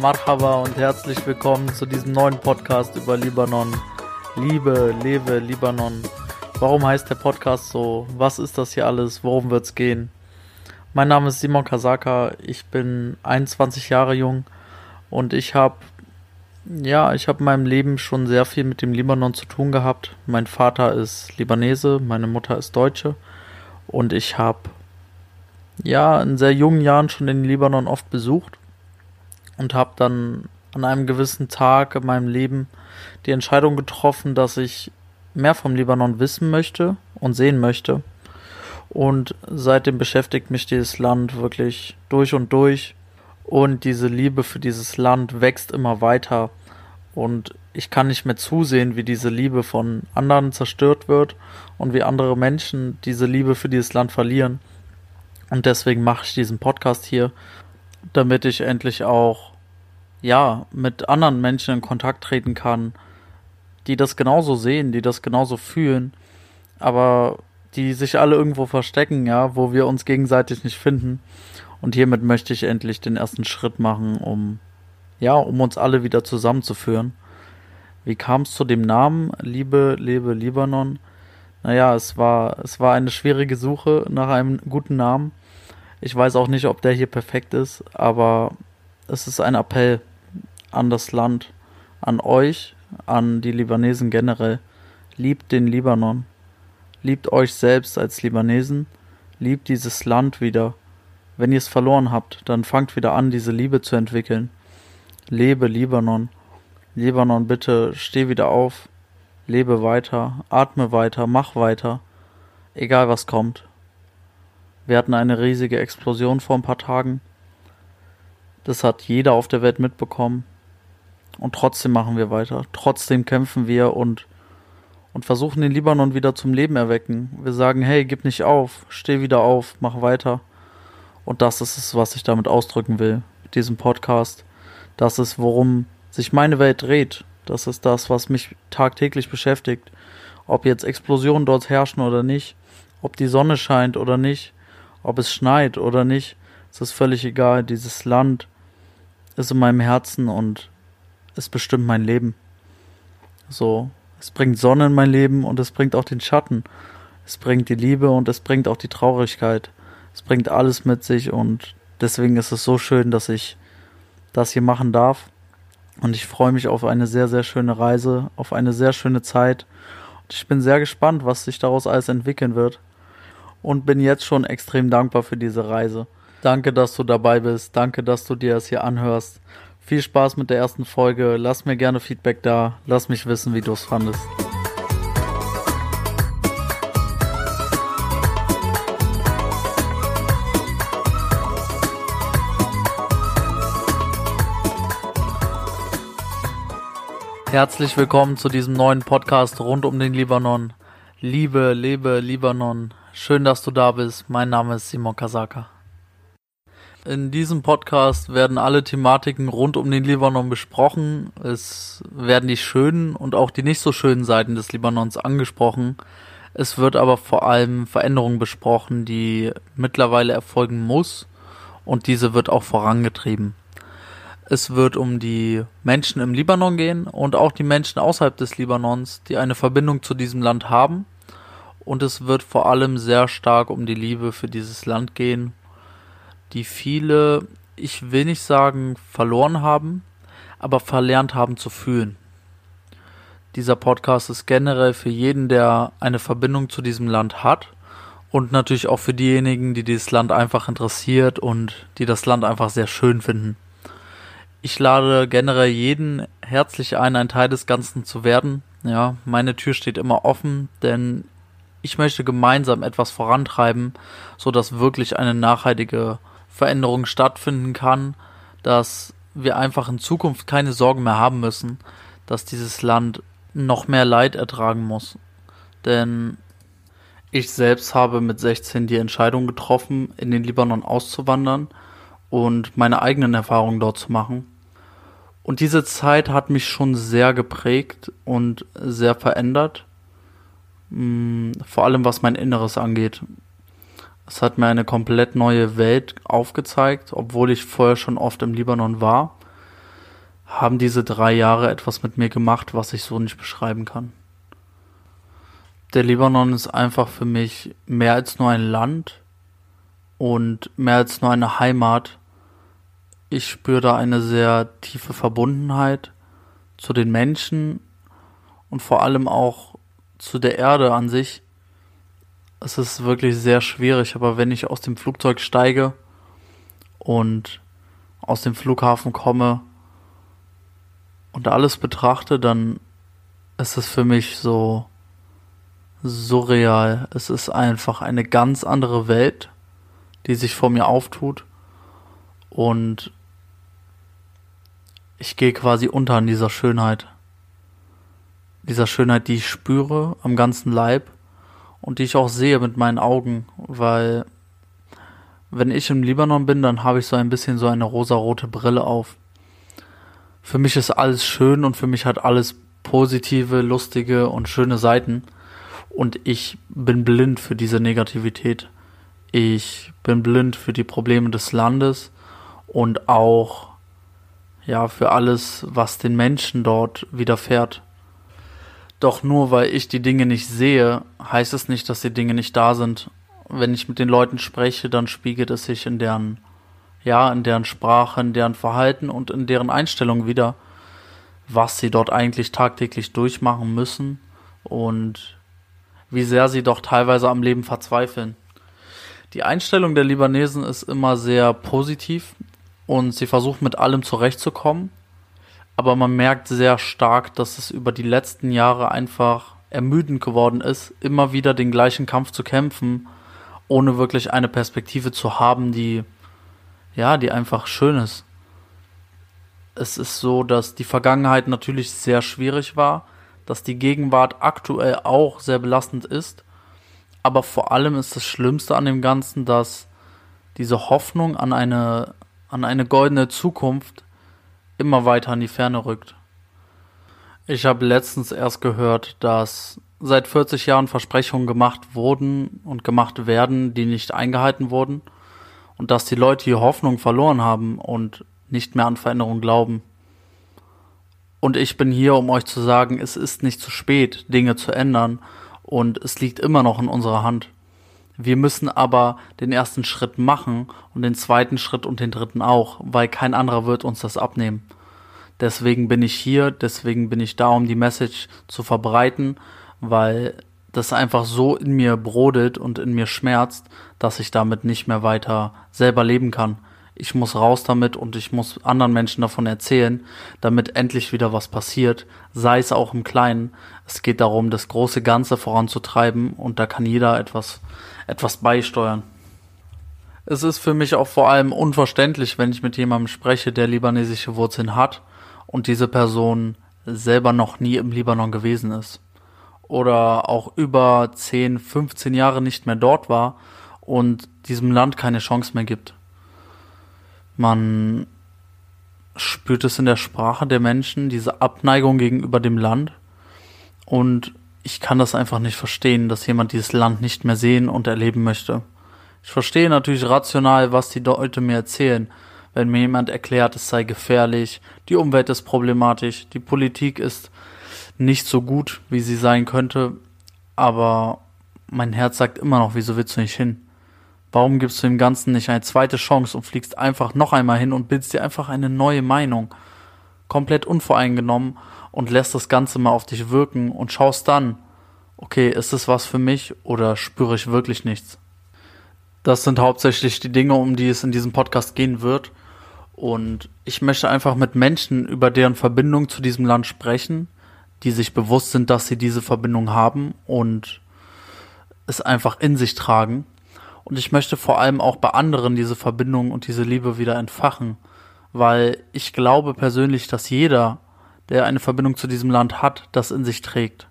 Marhaba und herzlich willkommen zu diesem neuen Podcast über Libanon. Liebe, lebe Libanon. Warum heißt der Podcast so? Was ist das hier alles? Worum wird es gehen? Mein Name ist Simon Kasaka. Ich bin 21 Jahre jung und ich habe in meinem Leben schon sehr viel mit dem Libanon zu tun gehabt. Mein Vater ist Libanese, meine Mutter ist Deutsche und ich habe in sehr jungen Jahren schon den Libanon oft besucht. Und habe dann an einem gewissen Tag in meinem Leben die Entscheidung getroffen, dass ich mehr vom Libanon wissen möchte und sehen möchte. Und seitdem beschäftigt mich dieses Land wirklich durch und durch. Und diese Liebe für dieses Land wächst immer weiter. Und ich kann nicht mehr zusehen, wie diese Liebe von anderen zerstört wird und wie andere Menschen diese Liebe für dieses Land verlieren. Und deswegen mache ich diesen Podcast hier, damit ich endlich auch mit anderen Menschen in Kontakt treten kann, die das genauso sehen, die das genauso fühlen, aber die sich alle irgendwo verstecken, wo wir uns gegenseitig nicht finden. Und hiermit möchte ich endlich den ersten Schritt machen, um uns alle wieder zusammenzuführen. Wie kam es zu dem Namen Liebe, Lebe Libanon? Es war eine schwierige Suche nach einem guten Namen. Ich weiß auch nicht, ob der hier perfekt ist, aber es ist ein Appell an das Land, an euch, an die Libanesen generell. Liebt den Libanon. Liebt euch selbst als Libanesen. Liebt dieses Land wieder. Wenn ihr es verloren habt, dann fangt wieder an, diese Liebe zu entwickeln. Lebe Libanon. Libanon, bitte steh wieder auf. Lebe weiter, atme weiter, mach weiter. Egal was kommt. Wir hatten eine riesige Explosion vor ein paar Tagen. Das hat jeder auf der Welt mitbekommen. Und trotzdem machen wir weiter. Trotzdem kämpfen wir und versuchen, den Libanon wieder zum Leben erwecken. Wir sagen, hey, gib nicht auf, steh wieder auf, mach weiter. Und das ist es, was ich damit ausdrücken will, mit diesem Podcast. Das ist, worum sich meine Welt dreht. Das ist das, was mich tagtäglich beschäftigt. Ob jetzt Explosionen dort herrschen oder nicht, ob die Sonne scheint oder nicht, ob es schneit oder nicht, es ist völlig egal. Dieses Land ist in meinem Herzen und es bestimmt mein Leben. So, es bringt Sonne in mein Leben und es bringt auch den Schatten. Es bringt die Liebe und es bringt auch die Traurigkeit. Es bringt alles mit sich und deswegen ist es so schön, dass ich das hier machen darf. Und ich freue mich auf eine sehr, sehr schöne Reise, auf eine sehr schöne Zeit. Und ich bin sehr gespannt, was sich daraus alles entwickeln wird. Und bin jetzt schon extrem dankbar für diese Reise. Danke, dass du dabei bist. Danke, dass du dir das hier anhörst. Viel Spaß mit der ersten Folge. Lass mir gerne Feedback da. Lass mich wissen, wie du es fandest. Herzlich willkommen zu diesem neuen Podcast rund den Libanon. Liebe, lebe Libanon. Schön, dass du da bist. Mein Name ist Simon Kasaka. In diesem Podcast werden alle Thematiken rund den Libanon besprochen. Es werden die schönen und auch die nicht so schönen Seiten des Libanons angesprochen. Es wird aber vor allem Veränderungen besprochen, die mittlerweile erfolgen muss. Und diese wird auch vorangetrieben. Es wird die Menschen im Libanon gehen und auch die Menschen außerhalb des Libanons, die eine Verbindung zu diesem Land haben. Und es wird vor allem sehr stark die Liebe für dieses Land gehen, die viele, ich will nicht sagen verloren haben, aber verlernt haben zu fühlen. Dieser Podcast ist generell für jeden, der eine Verbindung zu diesem Land hat und natürlich auch für diejenigen, die dieses Land einfach interessiert und die das Land einfach sehr schön finden. Ich lade generell jeden herzlich ein Teil des Ganzen zu werden. Ja, meine Tür steht immer offen, denn ich möchte gemeinsam etwas vorantreiben, sodass wirklich eine nachhaltige Veränderung stattfinden kann, dass wir einfach in Zukunft keine Sorgen mehr haben müssen, dass dieses Land noch mehr Leid ertragen muss. Denn ich selbst habe mit 16 die Entscheidung getroffen, in den Libanon auszuwandern und meine eigenen Erfahrungen dort zu machen. Und diese Zeit hat mich schon sehr geprägt und sehr verändert, vor allem was mein Inneres angeht. Es hat mir eine komplett neue Welt aufgezeigt, obwohl ich vorher schon oft im Libanon war, haben diese 3 Jahre etwas mit mir gemacht, was ich so nicht beschreiben kann. Der Libanon ist einfach für mich mehr als nur ein Land und mehr als nur eine Heimat. Ich spüre da eine sehr tiefe Verbundenheit zu den Menschen und vor allem auch zu der Erde an sich. Es ist wirklich sehr schwierig, aber wenn ich aus dem Flugzeug steige und aus dem Flughafen komme und alles betrachte, dann ist es für mich so surreal. Es ist einfach eine ganz andere Welt, die sich vor mir auftut. Und ich gehe quasi unter an dieser Schönheit. Dieser Schönheit, die ich spüre am ganzen Leib und die ich auch sehe mit meinen Augen. Weil wenn ich im Libanon bin, dann habe ich so ein bisschen so eine rosarote Brille auf. Für mich ist alles schön und für mich hat alles positive, lustige und schöne Seiten. Und ich bin blind für diese Negativität. Ich bin blind für die Probleme des Landes. Und auch ja für alles, was den Menschen dort widerfährt. Doch nur weil ich die Dinge nicht sehe, heißt es nicht, dass die Dinge nicht da sind. Wenn ich mit den Leuten spreche, dann spiegelt es sich in deren, ja, in deren Sprache, in deren Verhalten und in deren Einstellung wider, was sie dort eigentlich tagtäglich durchmachen müssen und wie sehr sie doch teilweise am Leben verzweifeln. Die Einstellung der Libanesen ist immer sehr positiv. Und sie versucht mit allem zurechtzukommen, aber man merkt sehr stark, dass es über die letzten Jahre einfach ermüdend geworden ist, immer wieder den gleichen Kampf zu kämpfen, ohne wirklich eine Perspektive zu haben, die einfach schön ist. Es ist so, dass die Vergangenheit natürlich sehr schwierig war, dass die Gegenwart aktuell auch sehr belastend ist, aber vor allem ist das Schlimmste an dem Ganzen, dass diese Hoffnung an eine goldene Zukunft immer weiter in die Ferne rückt. Ich habe letztens erst gehört, dass seit 40 Jahren Versprechungen gemacht wurden und gemacht werden, die nicht eingehalten wurden und dass die Leute die Hoffnung verloren haben und nicht mehr an Veränderung glauben. Und ich bin hier, um euch zu sagen, es ist nicht zu spät, Dinge zu ändern und es liegt immer noch in unserer Hand. Wir müssen aber den ersten Schritt machen und den zweiten Schritt und den dritten auch, weil kein anderer wird uns das abnehmen. Deswegen bin ich hier, deswegen bin ich da, um die Message zu verbreiten, weil das einfach so in mir brodelt und in mir schmerzt, dass ich damit nicht mehr weiter selber leben kann. Ich muss raus damit und ich muss anderen Menschen davon erzählen, damit endlich wieder was passiert, sei es auch im Kleinen. Es geht darum, das große Ganze voranzutreiben und da kann jeder etwas beisteuern. Es ist für mich auch vor allem unverständlich, wenn ich mit jemandem spreche, der libanesische Wurzeln hat und diese Person selber noch nie im Libanon gewesen ist oder auch über 10, 15 Jahre nicht mehr dort war und diesem Land keine Chance mehr gibt. Man spürt es in der Sprache der Menschen, diese Abneigung gegenüber dem Land. Und ich kann das einfach nicht verstehen, dass jemand dieses Land nicht mehr sehen und erleben möchte. Ich verstehe natürlich rational, was die Leute mir erzählen. Wenn mir jemand erklärt, es sei gefährlich, die Umwelt ist problematisch, die Politik ist nicht so gut, wie sie sein könnte. Aber mein Herz sagt immer noch, wieso willst du nicht hin? Warum gibst du dem Ganzen nicht eine zweite Chance und fliegst einfach noch einmal hin und bildest dir einfach eine neue Meinung? Komplett unvoreingenommen und lässt das Ganze mal auf dich wirken und schaust dann, okay, ist das was für mich oder spüre ich wirklich nichts? Das sind hauptsächlich die Dinge, um die es in diesem Podcast gehen wird. Und ich möchte einfach mit Menschen über deren Verbindung zu diesem Land sprechen, die sich bewusst sind, dass sie diese Verbindung haben und es einfach in sich tragen. Und ich möchte vor allem auch bei anderen diese Verbindung und diese Liebe wieder entfachen, weil ich glaube persönlich, dass jeder, der eine Verbindung zu diesem Land hat, das in sich trägt.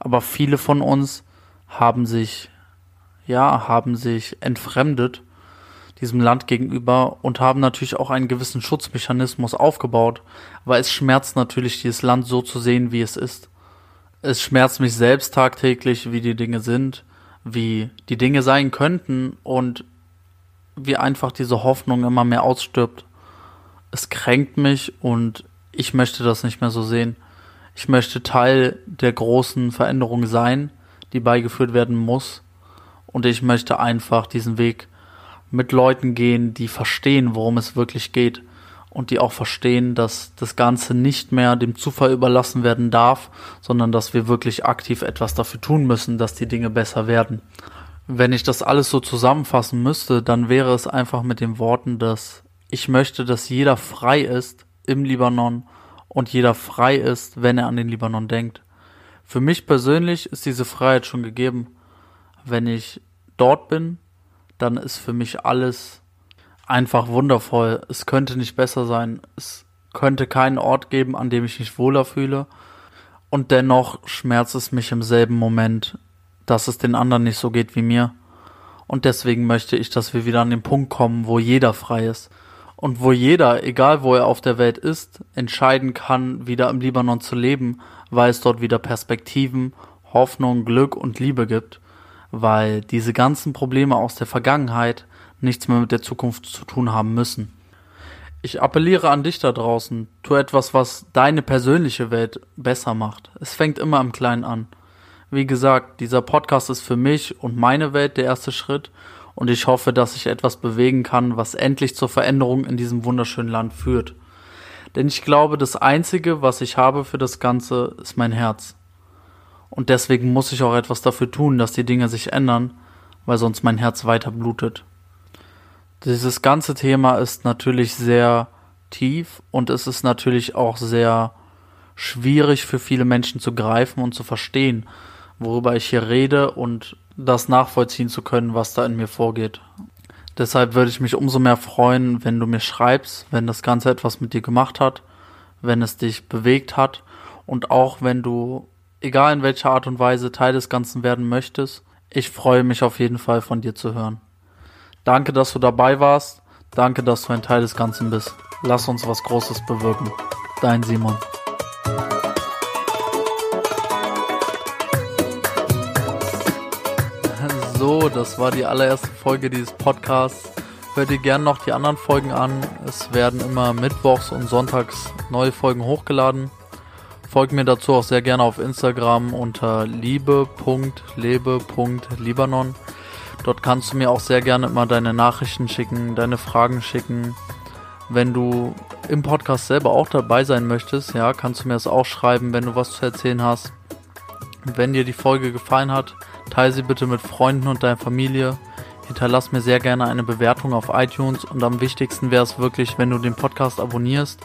Aber viele von uns haben sich entfremdet. diesem Land gegenüber und haben natürlich auch einen gewissen Schutzmechanismus aufgebaut. Aber es schmerzt natürlich, dieses Land so zu sehen, wie es ist. Es schmerzt mich selbst tagtäglich, wie die Dinge sind, wie die Dinge sein könnten und wie einfach diese Hoffnung immer mehr ausstirbt. Es kränkt mich und ich möchte das nicht mehr so sehen. Ich möchte Teil der großen Veränderung sein, die beigeführt werden muss. Und ich möchte einfach diesen Weg mit Leuten gehen, die verstehen, worum es wirklich geht. Und die auch verstehen, dass das Ganze nicht mehr dem Zufall überlassen werden darf, sondern dass wir wirklich aktiv etwas dafür tun müssen, dass die Dinge besser werden. Wenn ich das alles so zusammenfassen müsste, dann wäre es einfach mit den Worten, dass ich möchte, dass jeder frei ist im Libanon und jeder frei ist, wenn er an den Libanon denkt. Für mich persönlich ist diese Freiheit schon gegeben. Wenn ich dort bin, dann ist für mich alles einfach wundervoll. Es könnte nicht besser sein. Es könnte keinen Ort geben, an dem ich mich wohler fühle. Und dennoch schmerzt es mich im selben Moment, dass es den anderen nicht so geht wie mir. Und deswegen möchte ich, dass wir wieder an den Punkt kommen, wo jeder frei ist. Und wo jeder, egal wo er auf der Welt ist, entscheiden kann, wieder im Libanon zu leben, weil es dort wieder Perspektiven, Hoffnung, Glück und Liebe gibt. Weil diese ganzen Probleme aus der Vergangenheit nichts mehr mit der Zukunft zu tun haben müssen. Ich appelliere an dich da draußen, tu etwas, was deine persönliche Welt besser macht. Es fängt immer im Kleinen an. Wie gesagt, dieser Podcast ist für mich und meine Welt der erste Schritt und ich hoffe, dass ich etwas bewegen kann, was endlich zur Veränderung in diesem wunderschönen Land führt. Denn ich glaube, das Einzige, was ich habe für das Ganze, ist mein Herz. Und deswegen muss ich auch etwas dafür tun, dass die Dinge sich ändern, weil sonst mein Herz weiter blutet. Dieses ganze Thema ist natürlich sehr tief und es ist natürlich auch sehr schwierig für viele Menschen zu greifen und zu verstehen, worüber ich hier rede und das nachvollziehen zu können, was da in mir vorgeht. Deshalb würde ich mich umso mehr freuen, wenn du mir schreibst, wenn das Ganze etwas mit dir gemacht hat, wenn es dich bewegt hat und auch wenn du, egal in welcher Art und Weise, Teil des Ganzen werden möchtest. Ich freue mich auf jeden Fall, von dir zu hören. Danke, dass du dabei warst. Danke, dass du ein Teil des Ganzen bist. Lass uns was Großes bewirken. Dein Simon. So, das war die allererste Folge dieses Podcasts. Hör dir gerne noch die anderen Folgen an. Es werden immer mittwochs und sonntags neue Folgen hochgeladen. Folgt mir dazu auch sehr gerne auf Instagram unter liebe.lebe.libanon. Dort kannst du mir auch sehr gerne immer deine Nachrichten schicken, deine Fragen schicken. Wenn du im Podcast selber auch dabei sein möchtest, ja, kannst du mir das auch schreiben, wenn du was zu erzählen hast. Wenn dir die Folge gefallen hat, teile sie bitte mit Freunden und deiner Familie. Hinterlass mir sehr gerne eine Bewertung auf iTunes und am wichtigsten wäre es wirklich, wenn du den Podcast abonnierst.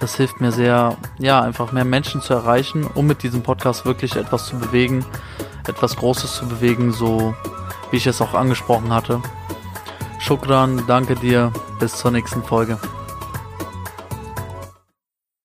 Das hilft mir sehr, ja, einfach mehr Menschen zu erreichen, um mit diesem Podcast wirklich etwas zu bewegen, etwas Großes zu bewegen, so wie ich es auch angesprochen hatte. Shukran, danke dir, bis zur nächsten Folge.